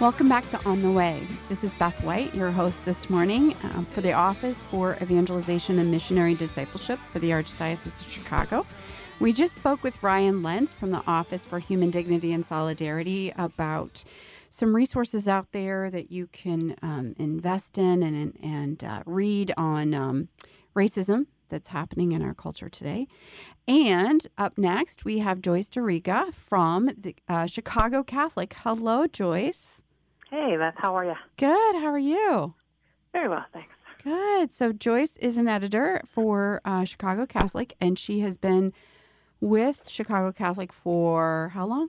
Welcome back to On the Way. This is Beth White, your host this morning for the Office for Evangelization and Missionary Discipleship for the Archdiocese of Chicago. We just spoke with Ryan Lentz from the Office for Human Dignity and Solidarity about some resources out there that you can invest in and read on racism that's happening in our culture today. And up next, we have Joyce DeRiga from the Chicago Catholic. Hello, Joyce. Hey, Beth, how are you? Good. How are you? Very well, thanks. Good. So Joyce is an editor for Chicago Catholic, and she has been with Chicago Catholic for how long?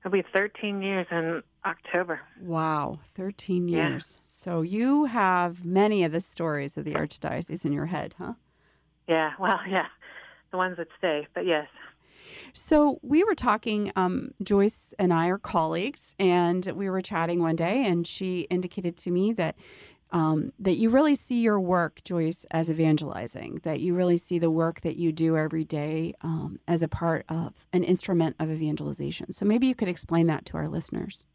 It'll be 13 years in October. Wow, 13 years. Yeah. So you have many of the stories of the Archdiocese in your head, huh? Yeah, well, yeah, the ones that stay, but yes. So we were talking, Joyce and I are colleagues, and we were chatting one day, and she indicated to me that that you really see your work, Joyce, as evangelizing, that you really see the work that you do every day as a part of an instrument of evangelization. So maybe you could explain that to our listeners.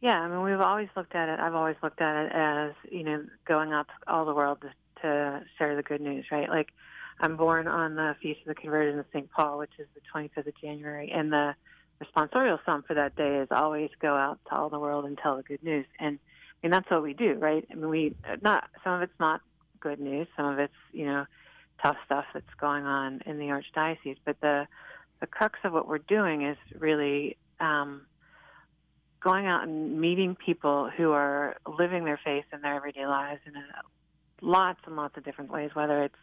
Yeah, I mean, we've always looked at it. I've always looked at it as, you know, going out to all the world to share the good news, right? Like, I'm born on the Feast of the Conversion of St. Paul, which is the 25th of January, and the responsorial psalm for that day is always go out to all the world and tell the good news. And I mean, that's what we do, right? I mean, some of it's not good news, some of it's, you know, tough stuff that's going on in the Archdiocese, but the crux of what we're doing is really going out and meeting people who are living their faith in their everyday lives in lots and lots of different ways, whether it's,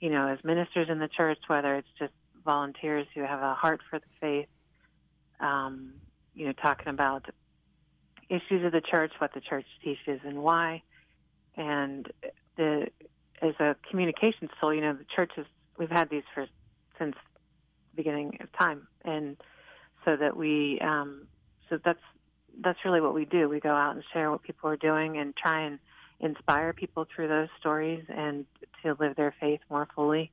you know, as ministers in the church, whether it's just volunteers who have a heart for the faith, you know, talking about issues of the church, what the church teaches and why. And as a communications tool, you know, the church is, we've had these since the beginning of time. And so that that's really what we do. We go out and share what people are doing and try and inspire people through those stories and to live their faith more fully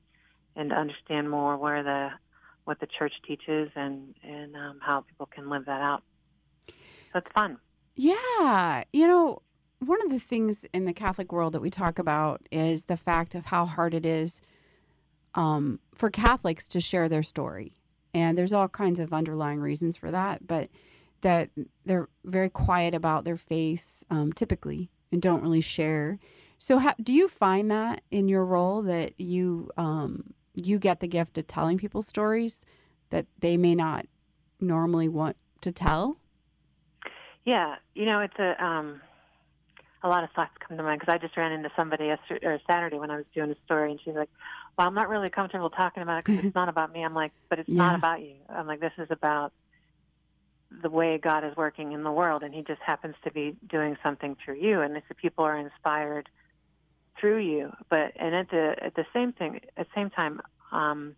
and understand more what the church teaches and how people can live that out. So it's fun. Yeah. You know, one of the things in the Catholic world that we talk about is the fact of how hard it is for Catholics to share their story. And there's all kinds of underlying reasons for that, but that they're very quiet about their faith typically and don't really share. So do you find that in your role that you you get the gift of telling people stories that they may not normally want to tell? Yeah. You know, it's a lot of thoughts come to mind because I just ran into somebody yesterday or Saturday when I was doing a story, and she's like, well, I'm not really comfortable talking about it because it's not about me. I'm like, but it's not about you. I'm like, this is about the way God is working in the world, and he just happens to be doing something through you, and it's the people are inspired through you. But and at the same time,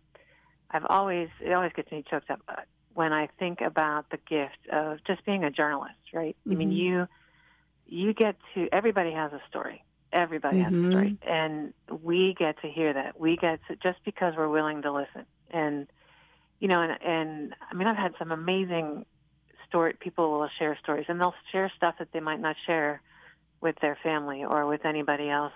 it always gets me choked up when I think about the gift of just being a journalist, right? Mm-hmm. I mean, you get to, everybody has a story. Everybody mm-hmm. has a story, and we get to hear that. We get to, just because we're willing to listen, and you know, and I mean, I've had some amazing. People will share stories, and they'll share stuff that they might not share with their family or with anybody else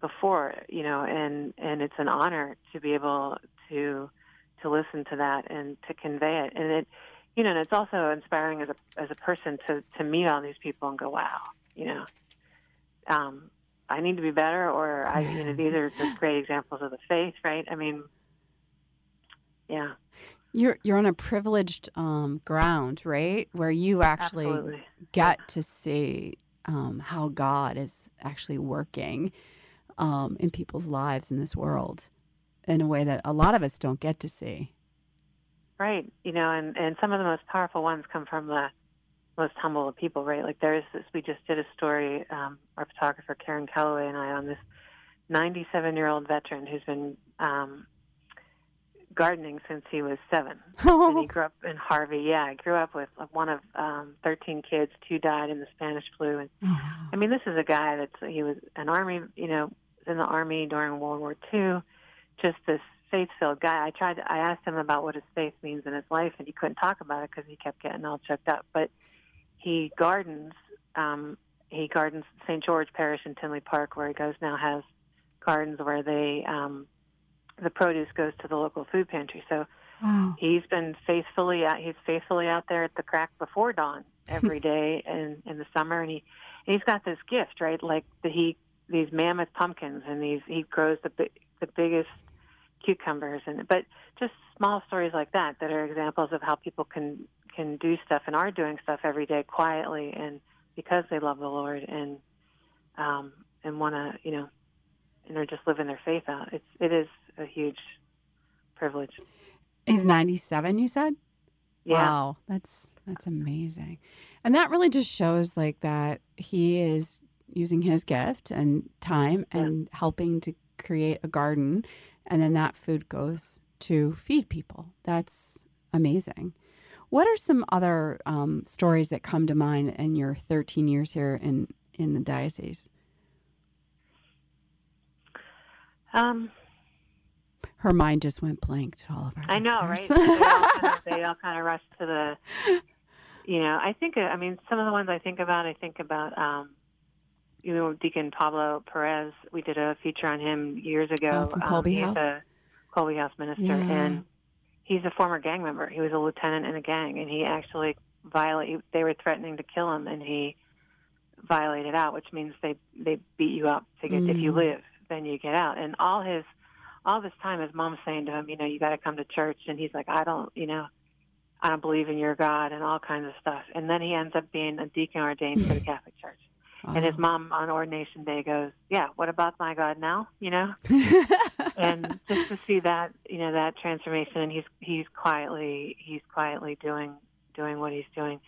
before, you know, and it's an honor to be able to listen to that and to convey it. And it, you know, and it's also inspiring as a person to meet all these people and go, wow, you know, I need to be better, or I, you know, these are just great examples of the faith, right? I mean, yeah. You're on a privileged ground, right, where you actually Absolutely. Get to see how God is actually working in people's lives in this world in a way that a lot of us don't get to see. Right. You know, and some of the most powerful ones come from the most humble of people, right? Like there is this, we just did a story, our photographer Karen Calloway and I, on this 97-year-old veteran who's been gardening since he was 7. And he grew up in Harvey. Yeah, I grew up with one of 13 kids. 2 died in the Spanish flu. And I mean, this is a guy he was an Army, in the Army during World War II, just this faith-filled guy. I asked him about what his faith means in his life, and he couldn't talk about it because he kept getting all checked up. But he gardens. He gardens. St. George Parish in Tinley Park, where he goes now, has gardens where they the produce goes to the local food pantry. So he's been faithfully out. He's faithfully out there at the crack before dawn every day in the summer, and he's got this gift, right? Like these mammoth pumpkins, and he grows the biggest cucumbers, but just small stories like that are examples of how people can do stuff and are doing stuff every day quietly, and because they love the Lord and want to and are just living their faith out. It is a huge privilege. He's 97, you said? Yeah. Wow, that's amazing, and that really just shows that he is using his gift and time and helping to create a garden. And then that food goes to feed people. That's amazing. What are some other stories that come to mind in your 13 years here in the diocese? Her mind just went blank to all of our listeners. I know, right? They all kind of rush to the, some of the ones I think about, Deacon Pablo Perez, we did a feature on him years ago. From Colby House? He's a Colby House minister, and he's a former gang member. He was a lieutenant in a gang, and he actually they were threatening to kill him, and he violated out, which means they beat you up to get, if you live, then you get out. And all this time, his mom's saying to him, you got to come to church, and he's like, I don't believe in your God, and all kinds of stuff. And then he ends up being a deacon ordained for the Catholic Church. Wow. And his mom on ordination day goes, yeah, what about my God now? And just to see that, that transformation, and he's quietly doing what he's doing.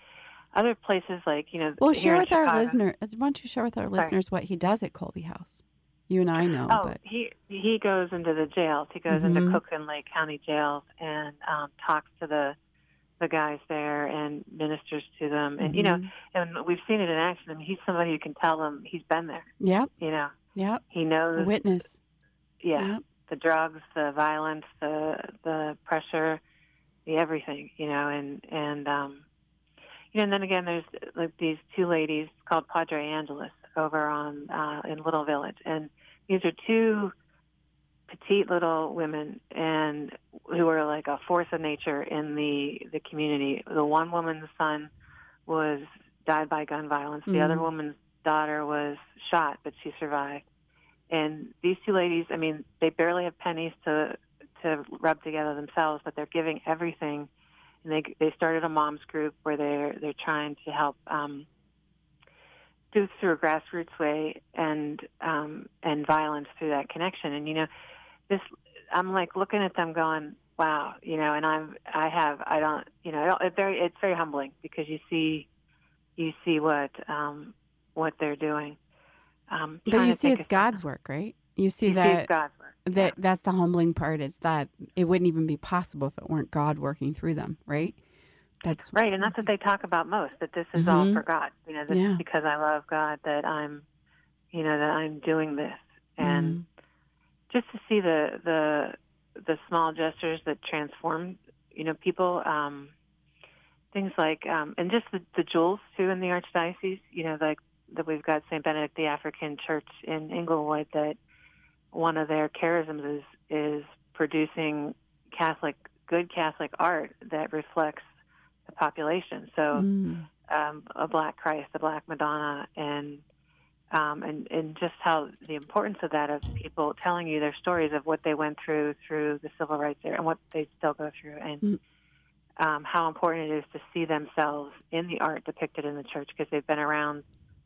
Other places well, share with Chicago, our listeners. Why don't you share with our listeners what he does at Colby House? You and I know. Oh, but he goes into the jails. He goes into Cook and Lake County jails and talks to the guys there and ministers to them, and and we've seen it in action. I mean, he's somebody who can tell them he's been there. Yeah, he knows. Witness. The drugs, the violence, the pressure, the everything. And then again, there's these 2 ladies called Padre Angelus over on in Little Village, and these are 2 petite little women, and who were like a force of nature in the community. The one woman's son died by gun violence. The other woman's daughter was shot, but she survived. And these 2 ladies, they barely have pennies to rub together themselves, but they're giving everything. And they started a mom's group where they're trying to help do through a grassroots way and violence through that connection. And I'm looking at them going, wow, and it's very humbling because you see what they're doing. But you see it's God's work, right? You see that it's God's work. That's the humbling part, is that it wouldn't even be possible if it weren't God working through them, right? That's right, and that's what they talk about most, that this is all for God. This is because I love God that I'm, that I'm doing this. And just to see the small gestures that transform, people, things like, and just the jewels, too, in the Archdiocese, that we've got St. Benedict the African Church in Englewood, that one of their charisms is producing good Catholic art that reflects the population. So a Black Christ, a Black Madonna, and just how the importance of that, of people telling you their stories of what they went through the civil rights era and what they still go through, and how important it is to see themselves in the art depicted in the church, because they've been around.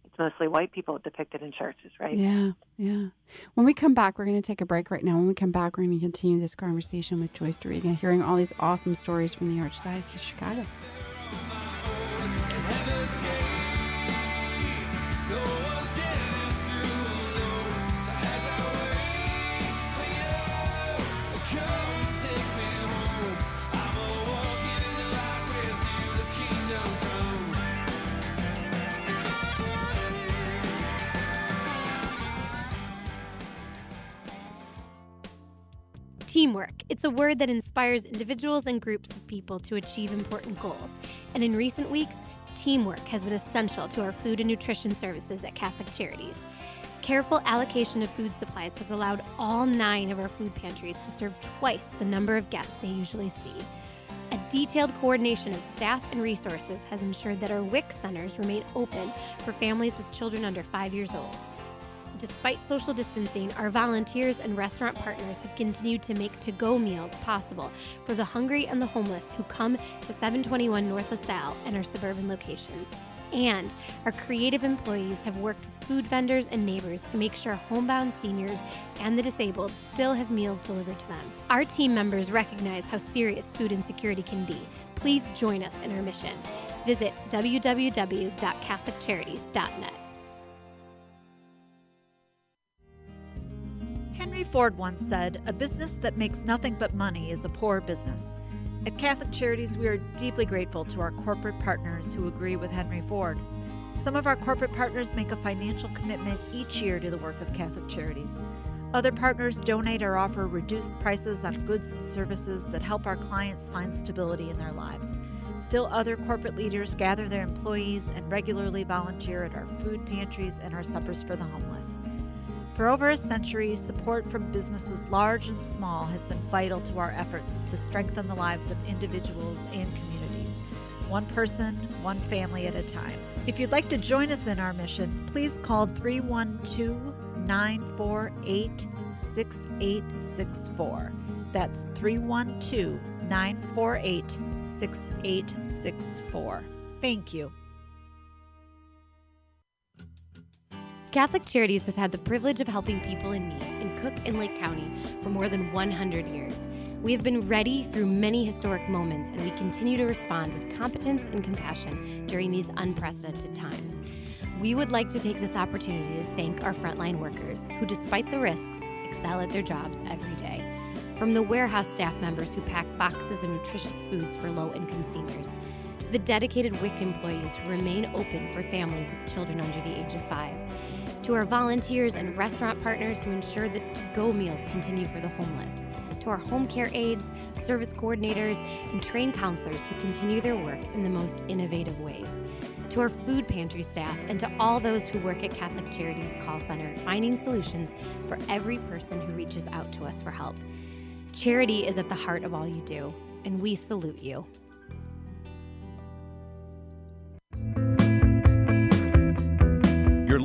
It's mostly white people depicted in churches, right? Yeah. When we come back, we're going to take a break right now. When we come back, we're going to continue this conversation with Joyce DeRiga, hearing all these awesome stories from the Archdiocese of Chicago. Teamwork. It's a word that inspires individuals and groups of people to achieve important goals. And in recent weeks, teamwork has been essential to our food and nutrition services at Catholic Charities. Careful allocation of food supplies has allowed all 9 of our food pantries to serve twice the number of guests they usually see. A detailed coordination of staff and resources has ensured that our WIC centers remain open for families with children under 5 years old. Despite social distancing, our volunteers and restaurant partners have continued to make to-go meals possible for the hungry and the homeless who come to 721 North LaSalle and our suburban locations. And our creative employees have worked with food vendors and neighbors to make sure homebound seniors and the disabled still have meals delivered to them. Our team members recognize how serious food insecurity can be. Please join us in our mission. Visit www.catholiccharities.net. Henry Ford once said, "A business that makes nothing but money is a poor business." At Catholic Charities, we are deeply grateful to our corporate partners who agree with Henry Ford. Some of our corporate partners make a financial commitment each year to the work of Catholic Charities. Other partners donate or offer reduced prices on goods and services that help our clients find stability in their lives. Still other corporate leaders gather their employees and regularly volunteer at our food pantries and our suppers for the homeless. For over a century, support from businesses large and small has been vital to our efforts to strengthen the lives of individuals and communities, one person, one family at a time. If you'd like to join us in our mission, please call 312-948-6864. That's 312-948-6864. Thank you. Catholic Charities has had the privilege of helping people in need in Cook and Lake County for more than 100 years. We have been ready through many historic moments, and we continue to respond with competence and compassion during these unprecedented times. We would like to take this opportunity to thank our frontline workers, who despite the risks, excel at their jobs every day. From the warehouse staff members who pack boxes of nutritious foods for low-income seniors, to the dedicated WIC employees who remain open for families with children under the age of 5, to our volunteers and restaurant partners who ensure that to-go meals continue for the homeless, to our home care aides, service coordinators, and trained counselors who continue their work in the most innovative ways, to our food pantry staff, and to all those who work at Catholic Charities Call Center, finding solutions for every person who reaches out to us for help. Charity is at the heart of all you do, and we salute you. You're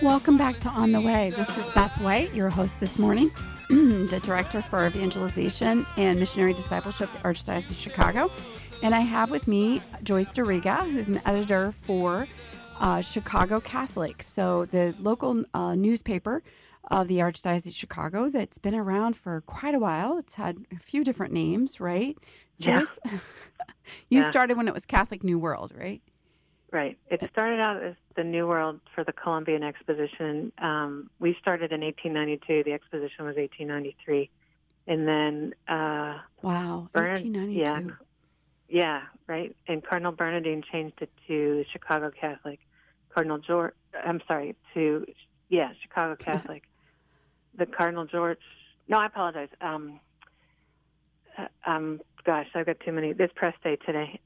Welcome back to On the Way. This is Beth White, your host this morning, the Director for Evangelization and Missionary Discipleship at the Archdiocese of Chicago. And I have with me Joyce DeRiga, who's an editor for Chicago Catholic, so the local newspaper of the Archdiocese of Chicago that's been around for quite a while. It's had a few different names, right, Joyce? Yeah. You started when it was Catholic New World, right? Right. It started out as the New World for the Columbian Exposition. We started in 1892. The exposition was 1893. And then... wow, 1892. Yeah, right. And Cardinal Bernardine changed it to Chicago Catholic. Cardinal George... I'm sorry, to... Yeah, Chicago Catholic. The Cardinal George... No, I apologize. Gosh, I've got too many... This press day today.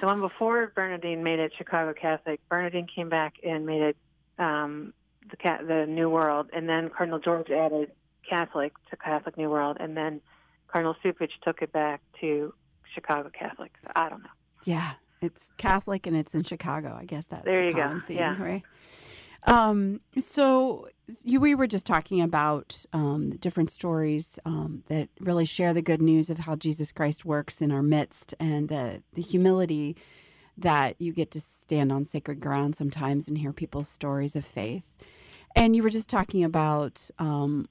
The one before Bernardine made it Chicago Catholic. Bernardine came back and made it the New World, and then Cardinal George added Catholic to Catholic New World, and then Cardinal Cupich took it back to Chicago Catholic. So I don't know. Yeah, it's Catholic and it's in Chicago. I guess that's there you go. Theme, yeah. Right? We were just talking about different stories that really share the good news of how Jesus Christ works in our midst, and the humility that you get to stand on sacred ground sometimes and hear people's stories of faith. And you were just talking about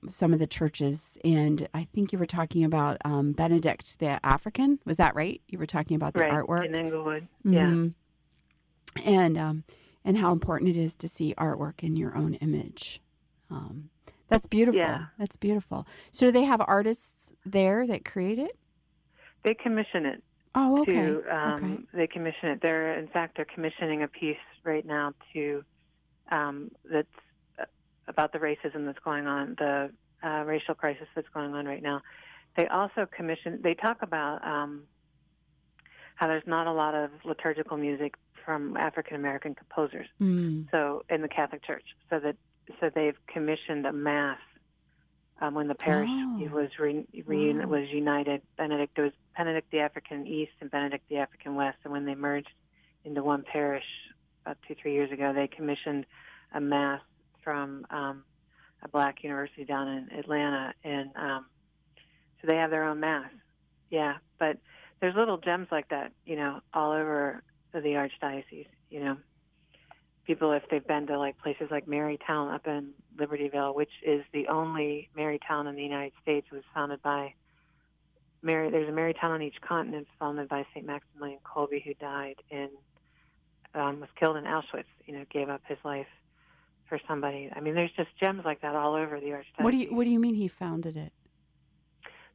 some of the churches, and I think you were talking about Benedict the African. Was that right? You were talking about the artwork? In Englewood, yeah. And how important it is to see artwork in your own image. That's beautiful. Yeah. That's beautiful. So do they have artists there that create it? They commission it. Oh, okay. They commission it. In fact, they're commissioning a piece right now that's about the racism that's going on, the racial crisis that's going on right now. They also they talk about how there's not a lot of liturgical music from African-American composers. So in the Catholic Church, so they've commissioned a mass when the parish was united. There was Benedict the African East and Benedict the African West, and when they merged into one parish about 2-3 years ago, they commissioned a mass from a black university down in Atlanta, and so they have their own mass. Yeah, but there's little gems like that, all over the archdiocese. People, if they've been to places like Marytown up in Libertyville, which is the only Marytown in the United States, was founded by Mary. There's a Marytown on each continent, founded by Saint Maximilian Kolbe, who died and was killed in Auschwitz. Gave up his life for somebody. There's just gems like that all over the archdiocese. What do you mean he founded it?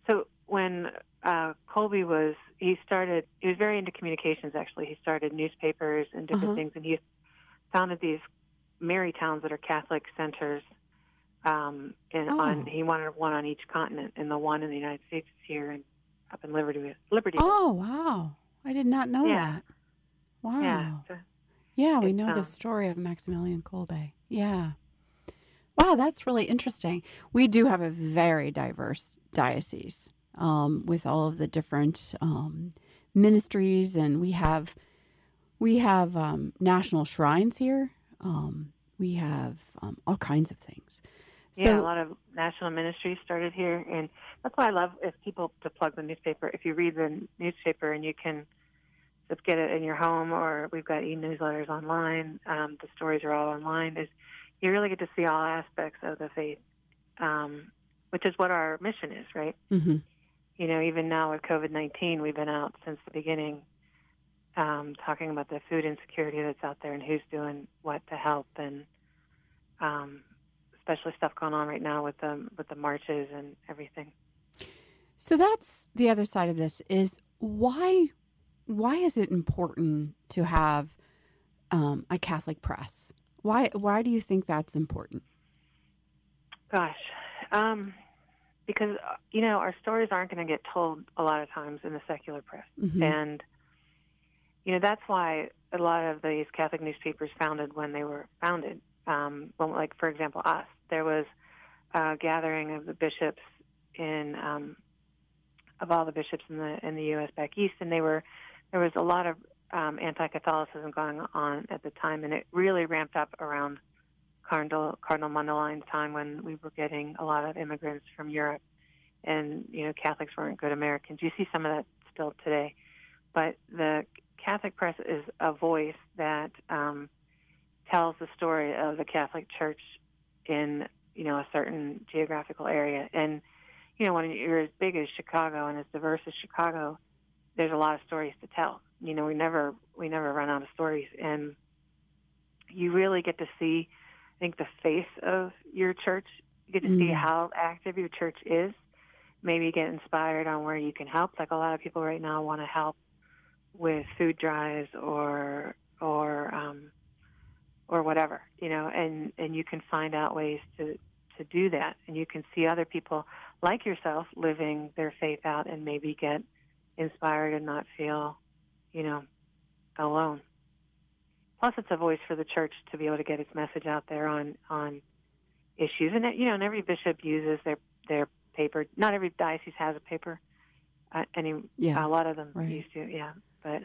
So when Kolbe he was very into communications, actually. He started newspapers and different things, and he founded these Marytowns that are Catholic centers, he wanted one on each continent, and the one in the United States is here and up in Libertyville. Oh, wow. I did not know that. Wow. Yeah. We know the story of Maximilian Kolbe. Yeah. Wow, that's really interesting. We do have a very diverse diocese with all of the different ministries, and we have national shrines here. We have all kinds of things. So, yeah, a lot of national ministries started here, and that's why I love if people to plug the newspaper. If you read the newspaper and you can just get it in your home, or we've got e-newsletters online. The stories are all online. You really get to see all aspects of the faith, which is what our mission is, right? Mm-hmm. Even now with COVID-19, we've been out since the beginning talking about the food insecurity that's out there and who's doing what to help, and especially stuff going on right now with the marches and everything. So that's the other side of this is why is it important to have a Catholic press? Why do you think that's important? Gosh, because, our stories aren't going to get told a lot of times in the secular press. Mm-hmm. And, that's why a lot of these Catholic newspapers founded when they were founded. For example, us. There was a gathering of the bishops of all the bishops in the U.S. back east, and there was a lot of anti-Catholicism going on at the time, and it really ramped up around Cardinal Bernardine's time, when we were getting a lot of immigrants from Europe, and Catholics weren't good Americans. You see some of that still today, but the Catholic press is a voice that tells the story of the Catholic Church in a certain geographical area, and when you're as big as Chicago and as diverse as Chicago, there's a lot of stories to tell. We never run out of stories, and you really get to see, I think, the face of your church. You get to see how active your church is. Maybe get inspired on where you can help. Like a lot of people right now want to help with food drives or whatever, and you can find out ways to do that, and you can see other people like yourself living their faith out, and maybe get inspired and not feel alone. Plus, it's a voice for the church to be able to get its message out there on issues. And, and every bishop uses their paper. Not every diocese has a paper. A lot of them used to, yeah. But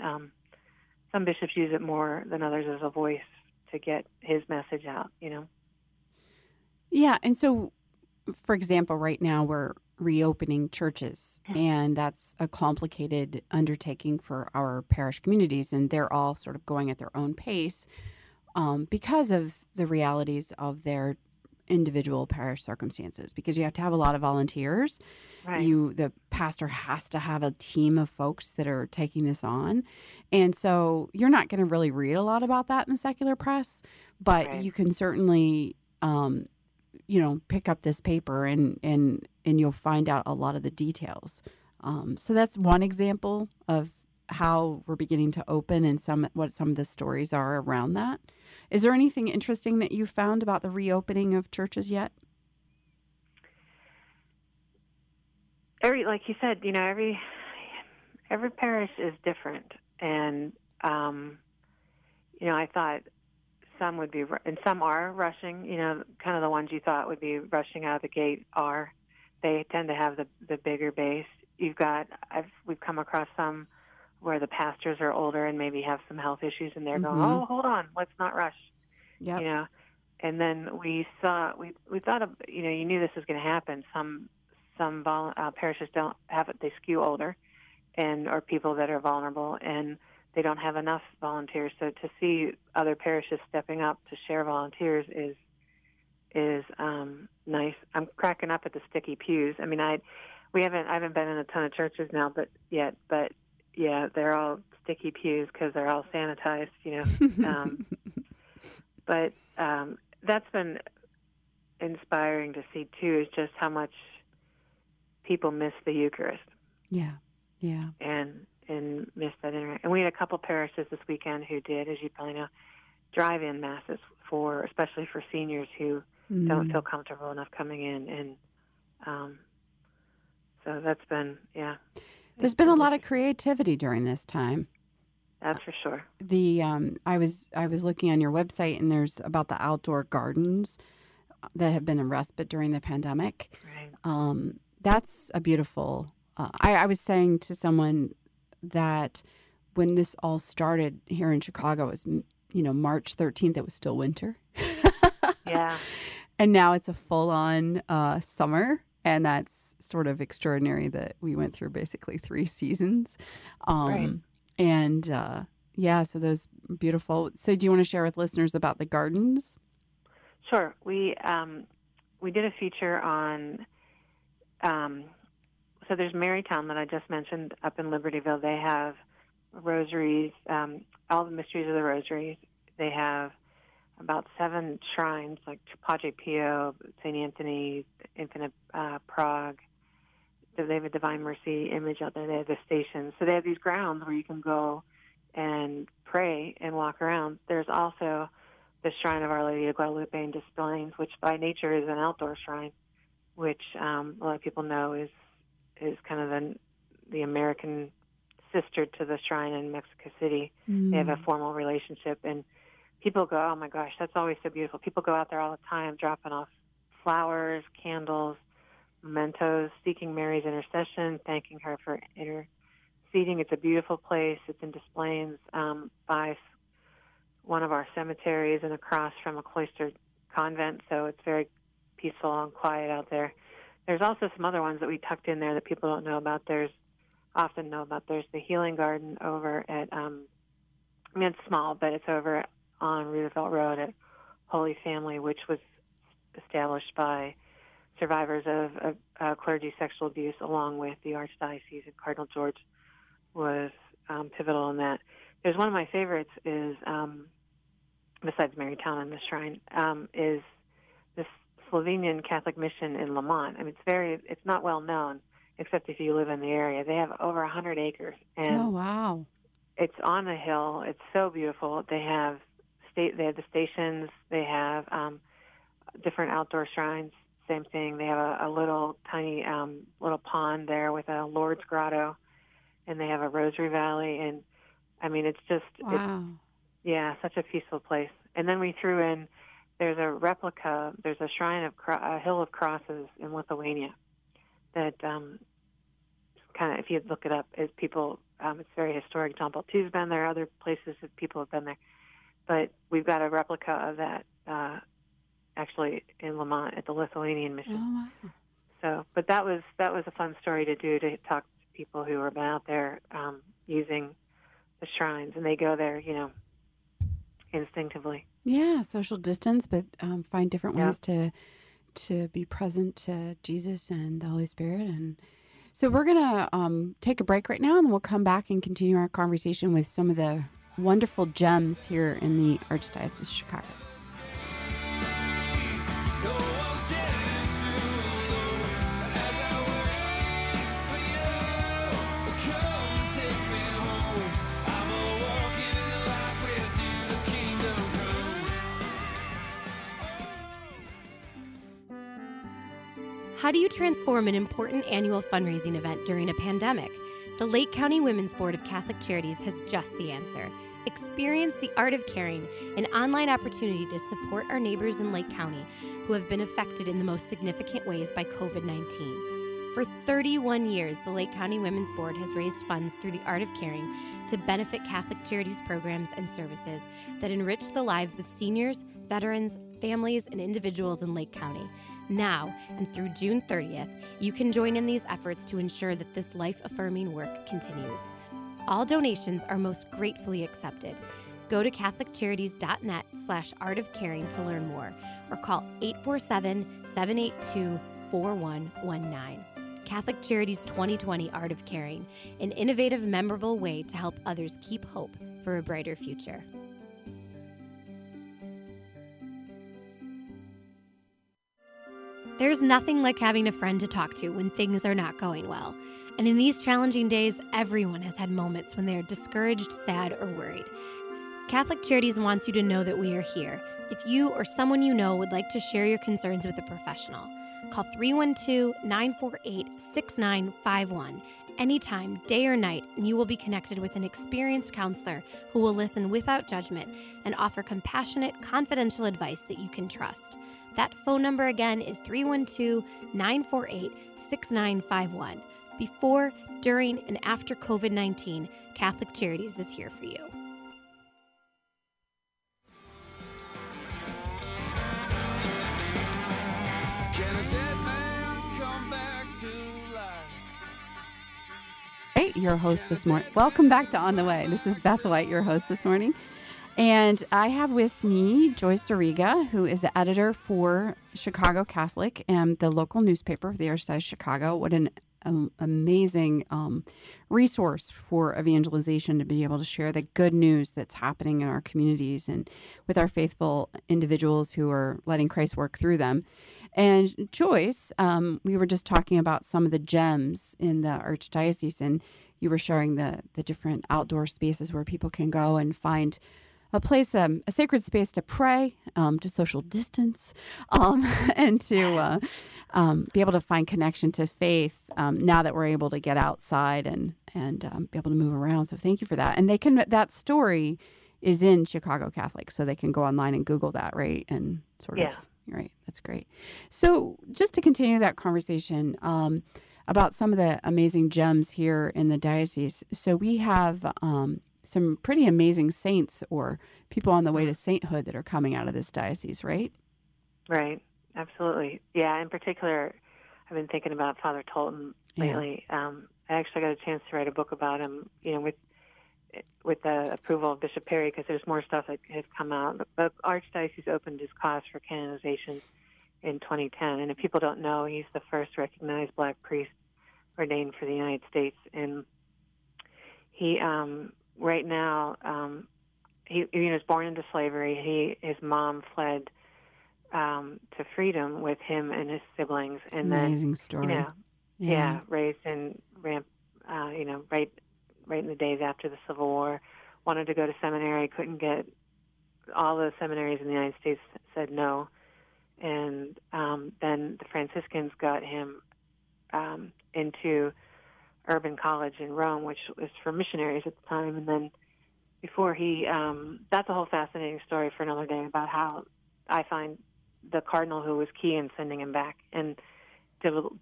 some bishops use it more than others as a voice to get his message out, you know? Yeah, and so, for example, right now we're reopening churches, and that's a complicated undertaking for our parish communities, and they're all sort of going at their own pace because of the realities of their individual parish circumstances, because you have to have a lot of volunteers. Right. The pastor has to have a team of folks that are taking this on. And so you're not going to really read a lot about that in the secular press, but right. you can certainly, pick up this paper and you'll find out a lot of the details. So that's one example of how we're beginning to open and what some of the stories are around that. Is there anything interesting that you found about the reopening of churches yet? Like you said, every parish is different, and I thought some would be, and some are rushing. Kind of the ones you thought would be rushing out of the gate are. They tend to have the bigger base. We've come across some where the pastors are older and maybe have some health issues, and they're going, oh, hold on, let's not rush. Yep. And then we thought you knew this was going to happen. Some parishes don't have it; they skew older, or people that are vulnerable, and they don't have enough volunteers. So to see other parishes stepping up to share volunteers is nice. I'm cracking up at the sticky pews. I mean, I haven't been in a ton of churches now, but yeah, they're all sticky pews because they're all sanitized, But that's been inspiring to see, too, is just how much people miss the Eucharist. Yeah, yeah. And miss that interaction. And we had a couple parishes this weekend who did, as you probably know, drive-in masses especially for seniors who don't feel comfortable enough coming in. And so that's been, yeah. There's been a lot of creativity during this time. That's for sure. I was looking on your website, and there's about the outdoor gardens that have been a respite during the pandemic. Right. That's a beautiful. I was saying to someone that when this all started here in Chicago, it was March 13th. It was still winter. Yeah. And now it's a full-on summer. And that's sort of extraordinary that we went through basically 3 seasons. Right. And so those beautiful. So do you want to share with listeners about the gardens? Sure. We did a feature on, so there's Marytown that I just mentioned up in Libertyville. They have rosaries, all the mysteries of the rosaries. They have about 7 shrines, like Padre Pio, St. Anthony, Infinite Prague. They have a Divine Mercy image out there. They have the station. So they have these grounds where you can go and pray and walk around. There's also the Shrine of Our Lady of Guadalupe in Des Plaines, which by nature is an outdoor shrine, which a lot of people know is kind of the American sister to the shrine in Mexico City. Mm. They have a formal relationship, and people go, oh, my gosh, that's always so beautiful. People go out there all the time dropping off flowers, candles, mementos, seeking Mary's intercession, thanking her for interceding. It's a beautiful place. It's in Des Plaines by one of our cemeteries and across from a cloistered convent, so it's very peaceful and quiet out there. There's also some other ones that we tucked in there that people don't know about. There's the Healing Garden over at, it's small, but it's over at, on Roosevelt Road at Holy Family, which was established by survivors of clergy sexual abuse, along with the Archdiocese, and Cardinal George was pivotal in that. There's one of my favorites is, besides Marytown and the Shrine, is this Slovenian Catholic Mission in Lamont. I mean, it's not well known, except if you live in the area. They have over 100 acres. And oh, wow. It's on a hill. It's so beautiful. They have the stations. They have different outdoor shrines. Same thing. They have a little tiny little pond there with a Lord's grotto, and they have a rosary valley. And I mean, it's just such a peaceful place. And then we threw in there's a replica. There's a shrine of a hill of crosses in Lithuania that kind of, if you look it up, is people. It's very historic. John Paul II's been there. Other places that people have been there. But we've got a replica of that actually in Lamont at the Lithuanian mission. Oh, wow. So, but that was a fun story to do, to talk to people who have been out there using the shrines, and they go there, you know, instinctively. Yeah, social distance, but find different ways to be present to Jesus and the Holy Spirit. And so we're going to take a break right now, and then we'll come back and continue our conversation with some of the wonderful gems here in the Archdiocese of Chicago. How do you transform an important annual fundraising event during a pandemic? The Lake County Women's Board of Catholic Charities has just the answer. Experience the Art of Caring, an online opportunity to support our neighbors in Lake County who have been affected in the most significant ways by COVID-19. For 31 years, the Lake County Women's Board has raised funds through the Art of Caring to benefit Catholic Charities programs and services that enrich the lives of seniors, veterans, families, and individuals in Lake County. Now and through June 30th, you can join in these efforts to ensure that this life-affirming work continues. All donations are most gratefully accepted. Go to catholiccharities.net/artofcaring to learn more, or call 847-782-4119. Catholic Charities 2020 Art of Caring, an innovative, memorable way to help others keep hope for a brighter future. There's nothing like having a friend to talk to when things are not going well. And in these challenging days, everyone has had moments when they are discouraged, sad, or worried. Catholic Charities wants you to know that we are here if you or someone you know would like to share your concerns with a professional. Call 312-948-6951 anytime, day or night, and you will be connected with an experienced counselor who will listen without judgment and offer compassionate, confidential advice that you can trust. That phone number again is 312-948-6951. Before, during, and after COVID-19, Catholic Charities is here for you. Can a dead man come back to life? Hey, your host this morning. Welcome back to On the Way. This is Beth White, your host this morning. And I have with me Joyce DeRiga, who is the editor for Chicago Catholic and the local newspaper of the Archdiocese of Chicago. What an amazing resource for evangelization, to be able to share the good news that's happening in our communities and with our faithful individuals who are letting Christ work through them. And Joyce, we were just talking about some of the gems in the Archdiocese, and you were sharing the different outdoor spaces where people can go and find a place, a sacred space to pray, to social distance, and to be able to find connection to faith now that we're able to get outside and be able to move around. So thank you for that. And they can, that story is in Chicago Catholic, so they can go online and Google that, right? And sort of, right. That's great. So just to continue that conversation about some of the amazing gems here in the diocese. So we have some pretty amazing saints or people on the way to sainthood that are coming out of this diocese, right? Right. Absolutely. Yeah. In particular, I've been thinking about Father Tolton lately. I actually got a chance to write a book about him, you know, with the approval of Bishop Perry, because there's more stuff that has come out. The Archdiocese opened his cause for canonization in 2010. And if people don't know, he's the first recognized black priest ordained for the United States. And he, right now, he was born into slavery. His mom fled to freedom with him and his siblings. It's and then, amazing story. You know, raised in right in the days after the Civil War. Wanted to go to seminary, couldn't get. All the seminaries in the United States said no, and then the Franciscans got him into Urban College in Rome, which was for missionaries at the time. And then before he, that's a whole fascinating story for another day, about how I find the cardinal who was key in sending him back, and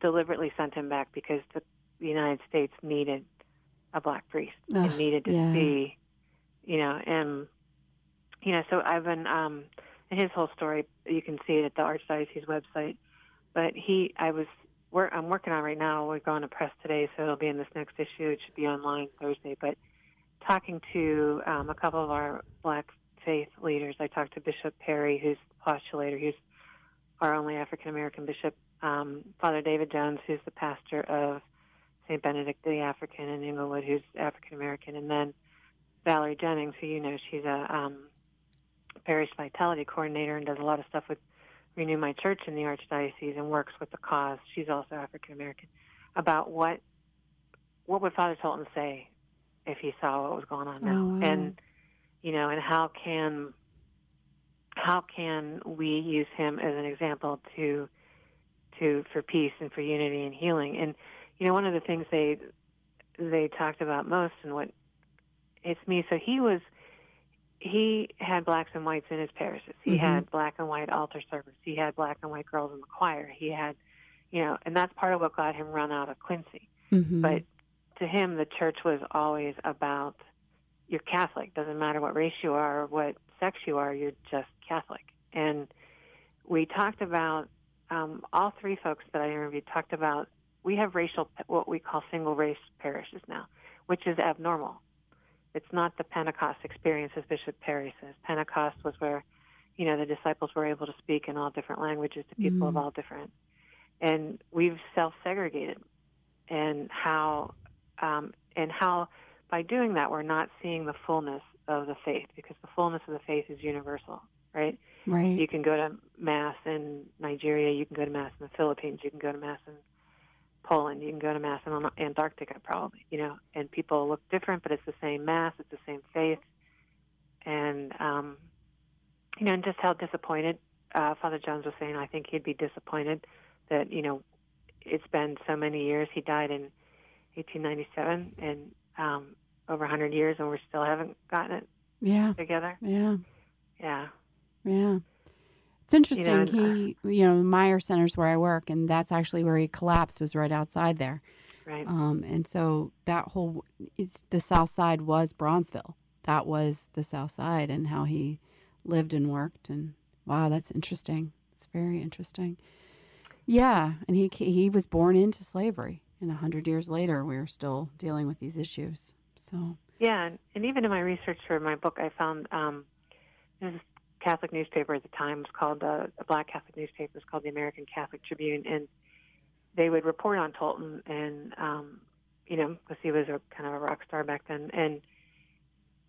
deliberately sent him back because the United States needed a black priest and needed to see, you know, him you know, so Ivan, and his whole story, you can see it at the Archdiocese website. But he, I'm working on right now. We're going to press today, so it'll be in this next issue. It should be online Thursday. But talking to a couple of our Black faith leaders, I talked to Bishop Perry, who's the postulator. He's our only African-American bishop. Father David Jones, who's the pastor of St. Benedict the African in Englewood, who's African-American. And then Valerie Jennings, who you know, she's a parish vitality coordinator and does a lot of stuff with Renew My Church in the Archdiocese and works with the cause. She's also African-American. About what would Father Tolton say if he saw what was going on now? Oh, wow. And, you know, and how can we use him as an example to for peace and for unity and healing? And, you know, one of the things they talked about most and what hits me, so he had blacks and whites in his parishes. He mm-hmm. had black and white altar service. He had black and white girls in the choir. He had, you know, and that's part of what got him run out of Quincy. Mm-hmm. But to him, the church was always about, you're Catholic. Doesn't matter what race you are or what sex you are, you're just Catholic. And we talked about, all three folks that I interviewed talked about, we have racial, what we call single race parishes now, which is abnormal. It's not the Pentecost experience, as Bishop Perry says. Pentecost was where, you know, the disciples were able to speak in all different languages to people of all different. And we've self-segregated. And how by doing that, we're not seeing the fullness of the faith, because the fullness of the faith is universal, right? Right. You can go to Mass in Nigeria. You can go to Mass in the Philippines. You can go to Mass in Poland, you can go to Mass in Antarctica probably, you know, and people look different, but it's the same Mass, it's the same faith. And, you know, and just how disappointed, Father Jones was saying, I think he'd be disappointed that, you know, it's been so many years. He died in 1897 and over 100 years, and we still haven't gotten it together. Yeah. It's interesting, you know, Meyer Center's where I work, and that's actually where he collapsed, was right outside there. Right. And so that whole, the South Side was Bronzeville. That was the South Side and how he lived and worked. And wow, that's interesting. It's very interesting. Yeah, and he was born into slavery, and 100 years later, we're still dealing with these issues. So yeah, and even in my research for my book, I found this Catholic newspaper at the time was called a Black Catholic newspaper. It was called the American Catholic Tribune, and they would report on Tolton, and you know, because he was kind of a rock star back then, and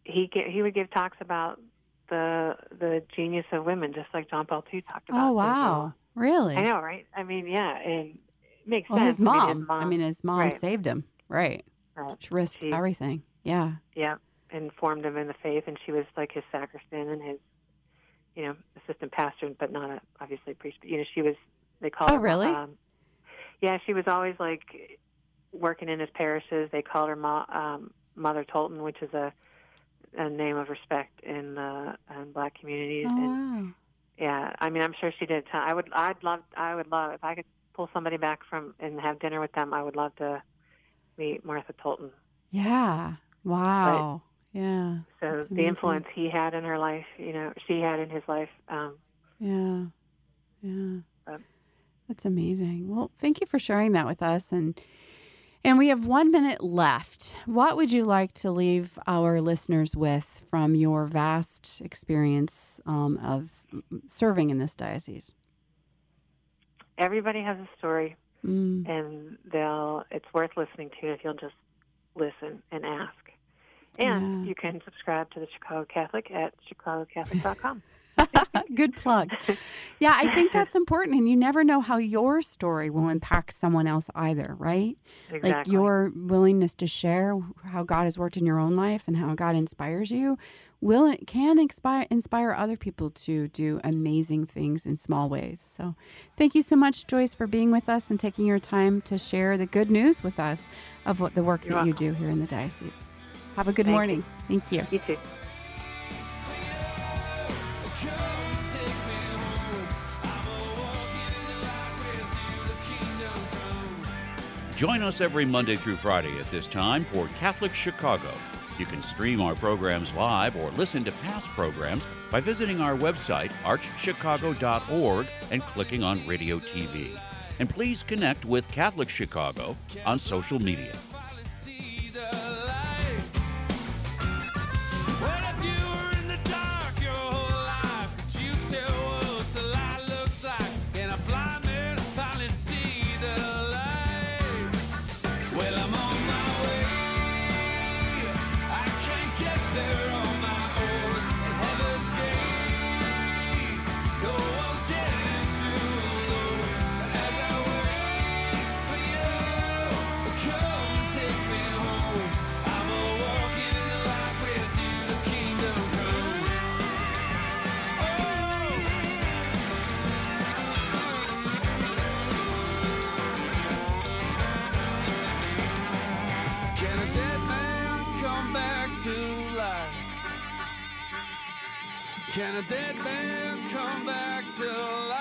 he would give talks about the genius of women, just like John Paul II talked about. Oh wow, really? I know, right? I mean, yeah, and it makes sense. His mom right. saved him, right? Right. She risked everything. Yeah. Yeah, and formed him in the faith, and she was like his sacristan and his, you know, assistant pastor, but not obviously priest. But, you know, she was, they called her. Oh, really? Yeah, she was always like working in his parishes. They called her Mother Tolton, which is a name of respect in the Black communities. Oh, and wow. Yeah, I mean, I'm sure she did. I would love if I could pull somebody back from and have dinner with them. I would love to meet Martha Tolton. Yeah. Wow. But, yeah. So the influence he had in her life, you know, she had in his life. Yeah. That's amazing. Well, thank you for sharing that with us. And we have 1 minute left. What would you like to leave our listeners with from your vast experience of serving in this diocese? Everybody has a story, and it's worth listening to if you'll just listen and ask. And you can subscribe to the Chicago Catholic at chicagocatholic.com. Good plug. Yeah, I think that's important. And you never know how your story will impact someone else either, right? Exactly. Like your willingness to share how God has worked in your own life and how God inspires you can inspire other people to do amazing things in small ways. So thank you so much, Joyce, for being with us and taking your time to share the good news with us of what the work that you do here in the diocese. Have a good morning. Thank you. You too. Join us every Monday through Friday at this time for Catholic Chicago. You can stream our programs live or listen to past programs by visiting our website, archchicago.org, and clicking on Radio TV. And please connect with Catholic Chicago on social media. Can a dead man come back to life?